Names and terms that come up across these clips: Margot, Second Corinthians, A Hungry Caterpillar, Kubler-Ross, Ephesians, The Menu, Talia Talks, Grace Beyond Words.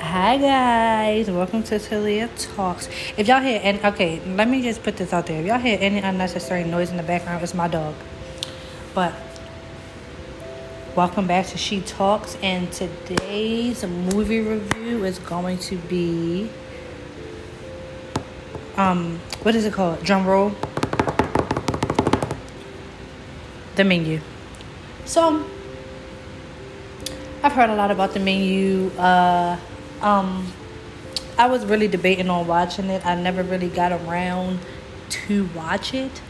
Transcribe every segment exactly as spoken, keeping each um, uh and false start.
Hi guys, welcome to Talia Talks. If y'all hear and okay, let me just put this out there. If y'all hear any unnecessary noise in the background, it's my dog. But welcome back to She Talks, and today's movie review is going to be um what is it called? Drum roll. The Menu. So, I've heard a lot about The Menu. Uh, um, I was really debating on watching it. I never really got around to watch it.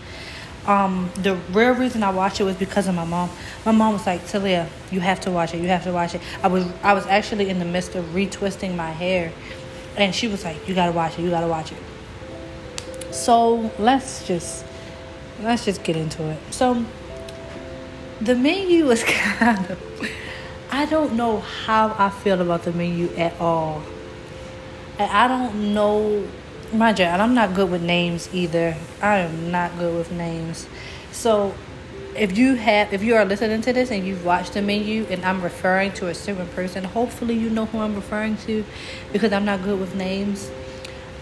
Um, the real reason I watched it was because of my mom. My mom was like, Talia, you have to watch it. You have to watch it. I was I was actually in the midst of retwisting my hair. And she was like, you got to watch it. You got to watch it. So, let's just, let's just get into it. So, The Menu was kind of... I don't know how I feel about The Menu at all. And I don't know... Mind you, and I'm not good with names either. I am not good with names. So, if you have, if you are listening to this and you've watched The Menu and I'm referring to a certain person, hopefully you know who I'm referring to because I'm not good with names.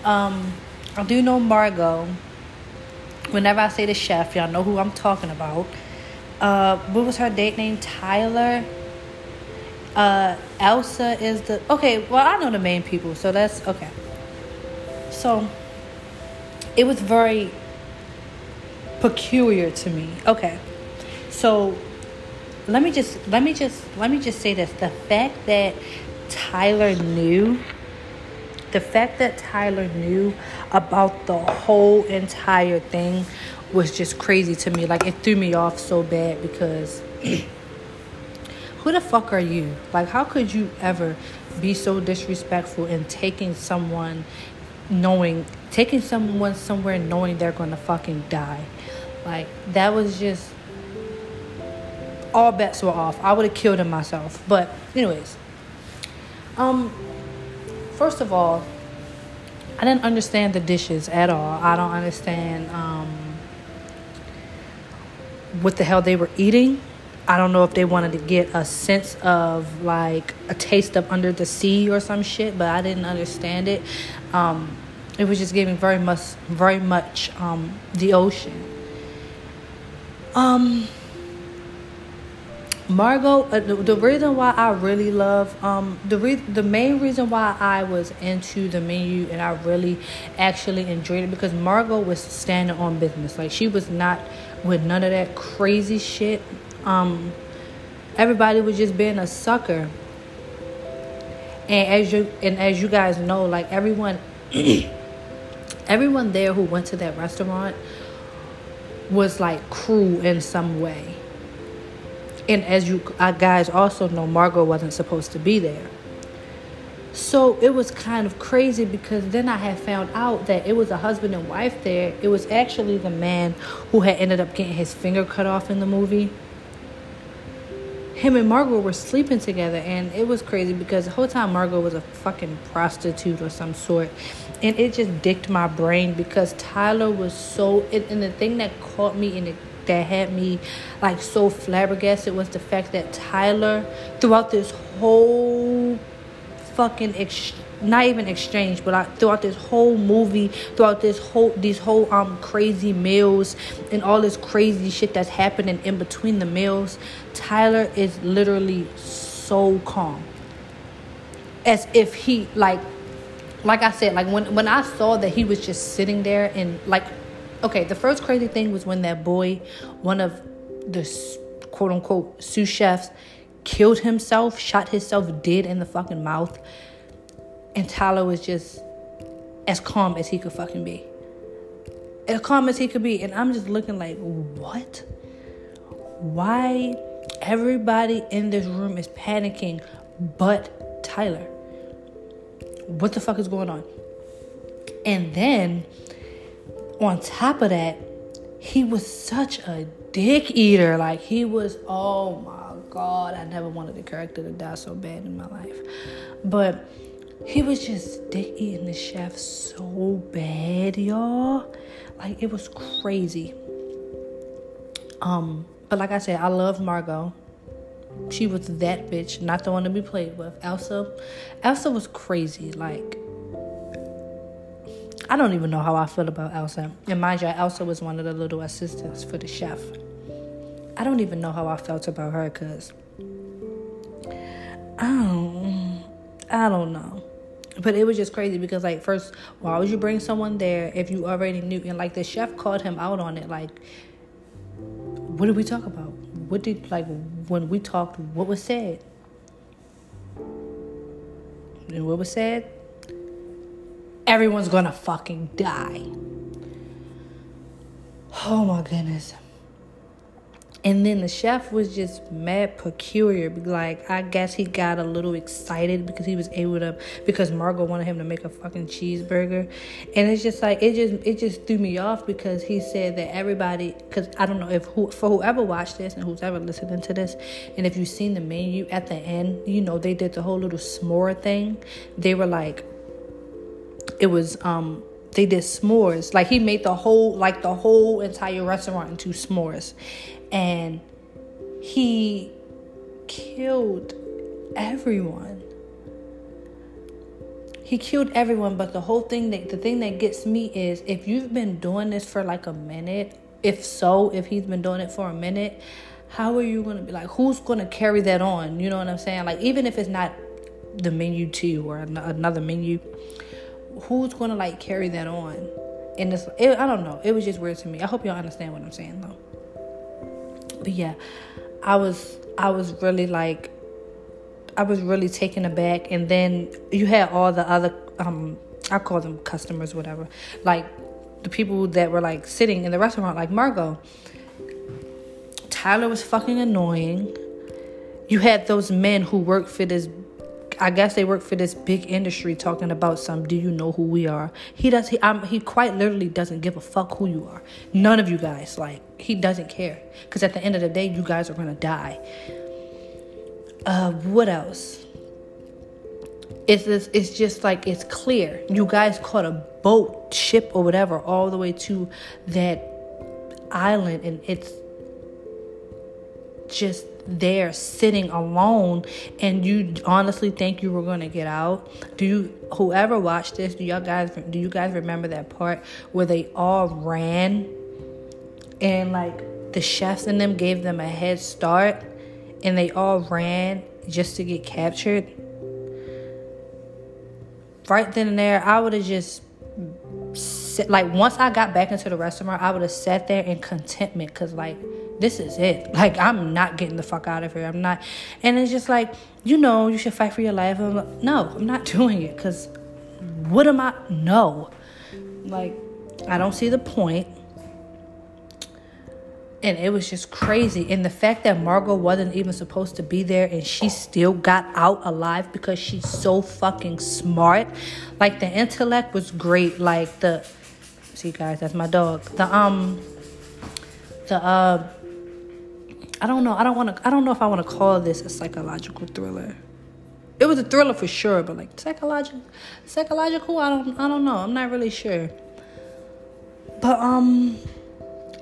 Um, I do know Margot. Whenever I say the chef, y'all know who I'm talking about. Uh, what was her date name? Tyler. Uh, Elsa is the... Okay, well, I know the main people, so that's... Okay. So, it was very peculiar to me. Okay. So, let me just... Let me just... Let me just say this. The fact that Tyler knew... The fact that Tyler knew about the whole entire thing... was just crazy to me. Like, it threw me off so bad because who the fuck are you? Like, how could you ever be so disrespectful in taking someone knowing taking someone somewhere knowing they're gonna fucking die? Like, that was just, all bets were off. I would have killed him myself. But anyways, um first of all, I didn't understand the dishes at all. I don't understand um what the hell they were eating. I don't know if they wanted to get a sense of, like, a taste of Under the Sea or some shit, but I didn't understand it. Um, it was just giving very much, very much um, the ocean. Um, Margot, uh, the, the reason why I really love, um, the re- the main reason why I was into The Menu and I really actually enjoyed it, because Margot was standing on business. Like, she was not with none of that crazy shit. Um, everybody was just being a sucker. And as you and as you guys know, like, everyone, everyone there who went to that restaurant was, like, cruel in some way. And as you guys also know, Margot wasn't supposed to be there. So it was kind of crazy because then I had found out that it was a husband and wife there. It was actually the man who had ended up getting his finger cut off in the movie. Him and Margot were sleeping together, and it was crazy because the whole time Margot was a fucking prostitute or some sort. And it just dicked my brain because Tyler was so... And the thing that caught me and it, that had me, like, so flabbergasted was the fact that Tyler, throughout this whole... fucking ex- not even exchange but like throughout this whole movie, throughout this whole these whole um crazy meals and all this crazy shit that's happening in between the meals, Tyler is literally so calm, as if he, like like I said, like when when I saw that he was just sitting there and, like, okay, the first crazy thing was when that boy, one of the quote unquote sous chefs, killed himself, shot himself dead in the fucking mouth. And Tyler was just as calm as he could fucking be. As calm as he could be. And I'm just looking like, what? Why? Everybody in this room is panicking but Tyler. What the fuck is going on? And then, on top of that, he was such a dick eater. Like, he was, oh my God, I never wanted a character to die so bad in my life. But he was just dick eating the chef so bad, y'all. Like, it was crazy. Um, but like I said, I love Margot. She was that bitch, not the one to be played with. Elsa, Elsa was crazy. Like, I don't even know how I feel about Elsa. And mind you, Elsa was one of the little assistants for the chef. I don't even know how I felt about her, because I don't, I don't know. But it was just crazy because, like, first, why would you bring someone there if you already knew? And, like, the chef called him out on it. Like, what did we talk about? What did, like, when we talked, what was said? And what was said? Everyone's gonna fucking die. Oh, my goodness. And then the chef was just mad peculiar. Like, I guess he got a little excited because he was able to, because Margot wanted him to make a fucking cheeseburger. And it's just like, it just it just threw me off because he said that everybody, because I don't know if, who, for whoever watched this and who's ever listening to this, and if you've seen the menu at the end, you know, they did the whole little s'more thing. They were like, it was, um, they did s'mores. Like, he made the whole, like the whole entire restaurant into s'mores. And he killed everyone. He killed everyone. But the whole thing, that, the thing that gets me is, if you've been doing this for like a minute, if so, if he's been doing it for a minute, how are you going to be like, who's going to carry that on? You know what I'm saying? Like, even if it's not the menu too, or an- another menu, who's going to like carry that on? And it's, it, I don't know. It was just weird to me. I hope y'all understand what I'm saying though. But yeah, I was I was really like, I was really taken aback. And then you had all the other, um, I call them customers, whatever. Like, the people that were like sitting in the restaurant, like Margot. Tyler was fucking annoying. You had those men who worked for this, I guess they work for this big industry, talking about some, do you know who we are? He does. He, I'm, he quite literally doesn't give a fuck who you are. None of you guys. Like, he doesn't care. Because at the end of the day, you guys are going to die. Uh, what else? It's, this, it's just like, it's clear. You guys caught a boat, ship, or whatever, all the way to that island. And it's just there sitting alone, and you honestly think you were going to get out? Do you, whoever watched this, do y'all guys, do you guys remember that part where they all ran and like the chefs and them gave them a head start and they all ran just to get captured? Right then and there, I would have just sit, like, once I got back into the restaurant, I would have sat there in contentment, because like, this is it. Like, I'm not getting the fuck out of here. I'm not. And it's just like, you know, you should fight for your life. I'm like, no, I'm not doing it. Because what am I? No. Like, I don't see the point. And it was just crazy. And the fact that Margot wasn't even supposed to be there and she still got out alive because she's so fucking smart. Like, the intellect was great. Like, the... See, guys, that's my dog. The, um... The, uh... I don't know. I don't want to. I don't know if I want to call this a psychological thriller. It was a thriller for sure, but like psychological, psychological. I don't. I don't know. I'm not really sure. But um,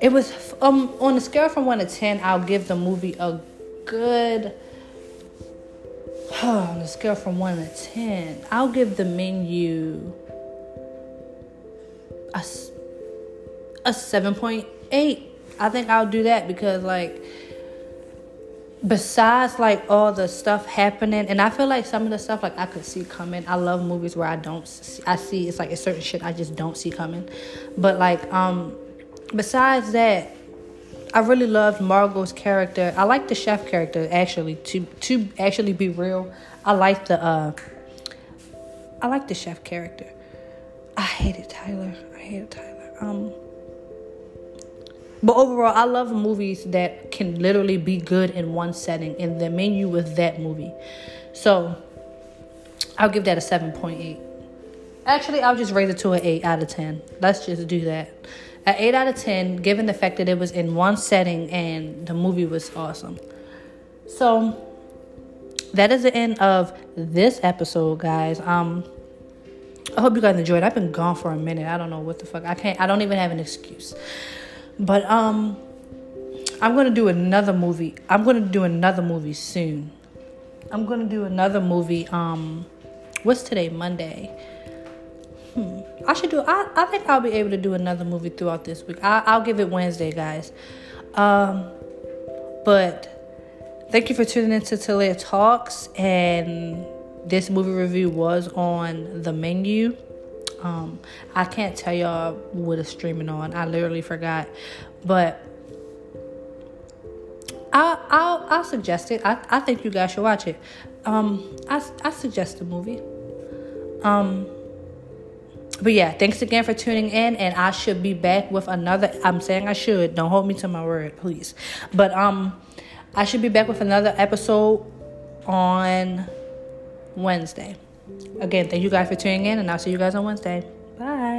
it was um on a scale from one to ten, I'll give the movie a good. Oh, on a scale from one to ten, I'll give The Menu a a seven point eight. I think I'll do that because like. Besides, like, all the stuff happening, and I feel like some of the stuff, like, I could see coming. I love movies where I don't see, I see, it's like a certain shit I just don't see coming. But, like, um, besides that, I really loved Margot's character. I like the chef character, actually, to to actually be real. I like the, uh, I like the chef character. I hated Tyler. I hated Tyler. Um... But overall, I love movies that can literally be good in one setting. And The Menu was that movie. So, I'll give that a seven point eight. Actually, I'll just raise it to an eight out of ten. Let's just do that. An eight out of ten, given the fact that it was in one setting and the movie was awesome. So, that is the end of this episode, guys. Um... I hope you guys enjoyed. I've been gone for a minute. I don't know what the fuck. I can't. I don't even have an excuse. But um, I'm going to do another movie. I'm going to do another movie soon. I'm going to do another movie. Um, what's today? Monday. Hmm. I should do... I, I think I'll be able to do another movie throughout this week. I, I'll give it Wednesday, guys. Um, but thank you for tuning in to Talia Talks. And this movie review was on The Menu. Um, I can't tell y'all what it's streaming on. I literally forgot. But... I'll, I'll, I'll suggest it. I, I think you guys should watch it. Um, I, I suggest the movie. Um, but yeah, thanks again for tuning in, and I should be back with another. I'm saying I should. Don't hold me to my word, please. But um, I should be back with another episode on Wednesday. Again, thank you guys for tuning in, and I'll see you guys on Wednesday. Bye.